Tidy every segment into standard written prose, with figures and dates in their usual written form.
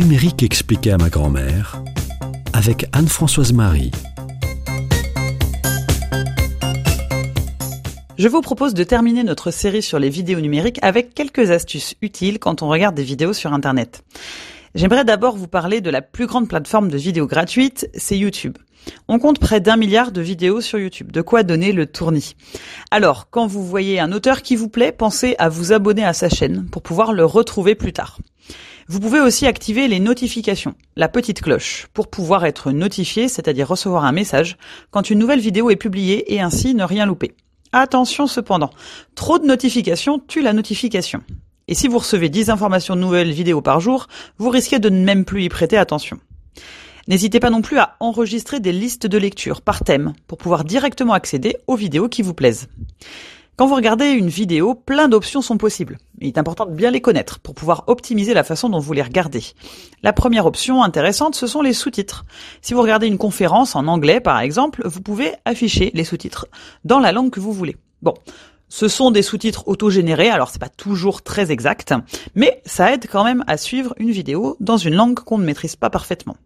numérique expliqué à ma grand-mère, avec Anne-Françoise Marie. Je vous propose de terminer notre série sur les vidéos numériques avec quelques astuces utiles quand on regarde des vidéos sur Internet. J'aimerais d'abord vous parler de la plus grande plateforme de vidéos gratuites, c'est YouTube. On compte près d'1 milliard de vidéos sur YouTube, de quoi donner le tournis. Alors, quand vous voyez un auteur qui vous plaît, pensez à vous abonner à sa chaîne pour pouvoir le retrouver plus tard. Vous pouvez aussi activer les notifications, la petite cloche, pour pouvoir être notifié, c'est-à-dire recevoir un message, quand une nouvelle vidéo est publiée et ainsi ne rien louper. Attention cependant, trop de notifications tue la notification. Et si vous recevez 10 informations de nouvelles vidéos par jour, vous risquez de ne même plus y prêter attention. N'hésitez pas non plus à enregistrer des listes de lecture par thème pour pouvoir directement accéder aux vidéos qui vous plaisent. Quand vous regardez une vidéo, plein d'options sont possibles. Il est important de bien les connaître pour pouvoir optimiser la façon dont vous les regardez. La première option intéressante, ce sont les sous-titres. Si vous regardez une conférence en anglais, par exemple, vous pouvez afficher les sous-titres dans la langue que vous voulez. Bon, ce sont des sous-titres auto-générés, alors c'est pas toujours très exact, mais ça aide quand même à suivre une vidéo dans une langue qu'on ne maîtrise pas parfaitement.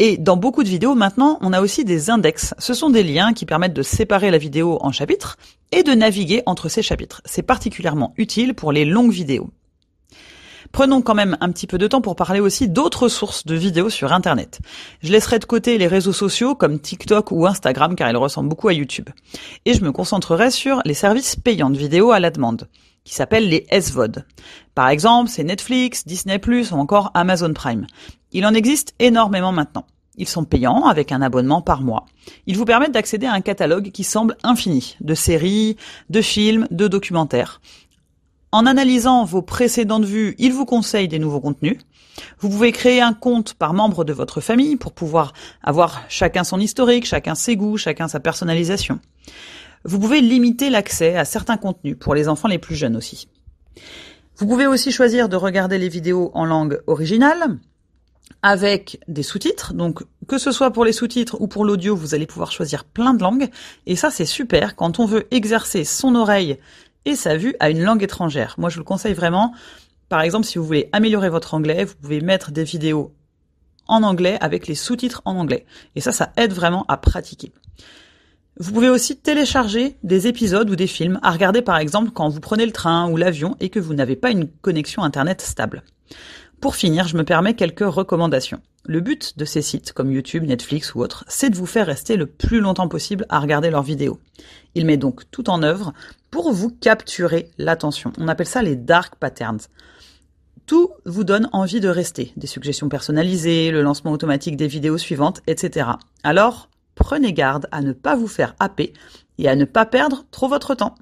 Et dans beaucoup de vidéos maintenant, on a aussi des index. Ce sont des liens qui permettent de séparer la vidéo en chapitres et de naviguer entre ces chapitres. C'est particulièrement utile pour les longues vidéos. Prenons quand même un petit peu de temps pour parler aussi d'autres sources de vidéos sur Internet. Je laisserai de côté les réseaux sociaux comme TikTok ou Instagram car ils ressemblent beaucoup à YouTube. Et je me concentrerai sur les services payants de vidéos à la demande, qui s'appellent les SVOD. Par exemple, c'est Netflix, Disney+, ou encore Amazon Prime. Il en existe énormément maintenant. Ils sont payants avec un abonnement par mois. Ils vous permettent d'accéder à un catalogue qui semble infini, de séries, de films, de documentaires. En analysant vos précédentes vues, ils vous conseillent des nouveaux contenus. Vous pouvez créer un compte par membre de votre famille pour pouvoir avoir chacun son historique, chacun ses goûts, chacun sa personnalisation. Vous pouvez limiter l'accès à certains contenus pour les enfants les plus jeunes aussi. Vous pouvez aussi choisir de regarder les vidéos en langue originale avec des sous-titres. Donc, que ce soit pour les sous-titres ou pour l'audio, vous allez pouvoir choisir plein de langues. Et ça, c'est super quand on veut exercer son oreille et sa vue à une langue étrangère. Moi, je vous le conseille vraiment. Par exemple, si vous voulez améliorer votre anglais, vous pouvez mettre des vidéos en anglais avec les sous-titres en anglais. Et ça aide vraiment à pratiquer. Vous pouvez aussi télécharger des épisodes ou des films à regarder par exemple quand vous prenez le train ou l'avion et que vous n'avez pas une connexion Internet stable. Pour finir, je me permets quelques recommandations. Le but de ces sites comme YouTube, Netflix ou autres, c'est de vous faire rester le plus longtemps possible à regarder leurs vidéos. Ils mettent donc tout en œuvre pour vous capturer l'attention. On appelle ça les dark patterns. Tout vous donne envie de rester. Des suggestions personnalisées, le lancement automatique des vidéos suivantes, etc. Alors, prenez garde à ne pas vous faire happer et à ne pas perdre trop votre temps.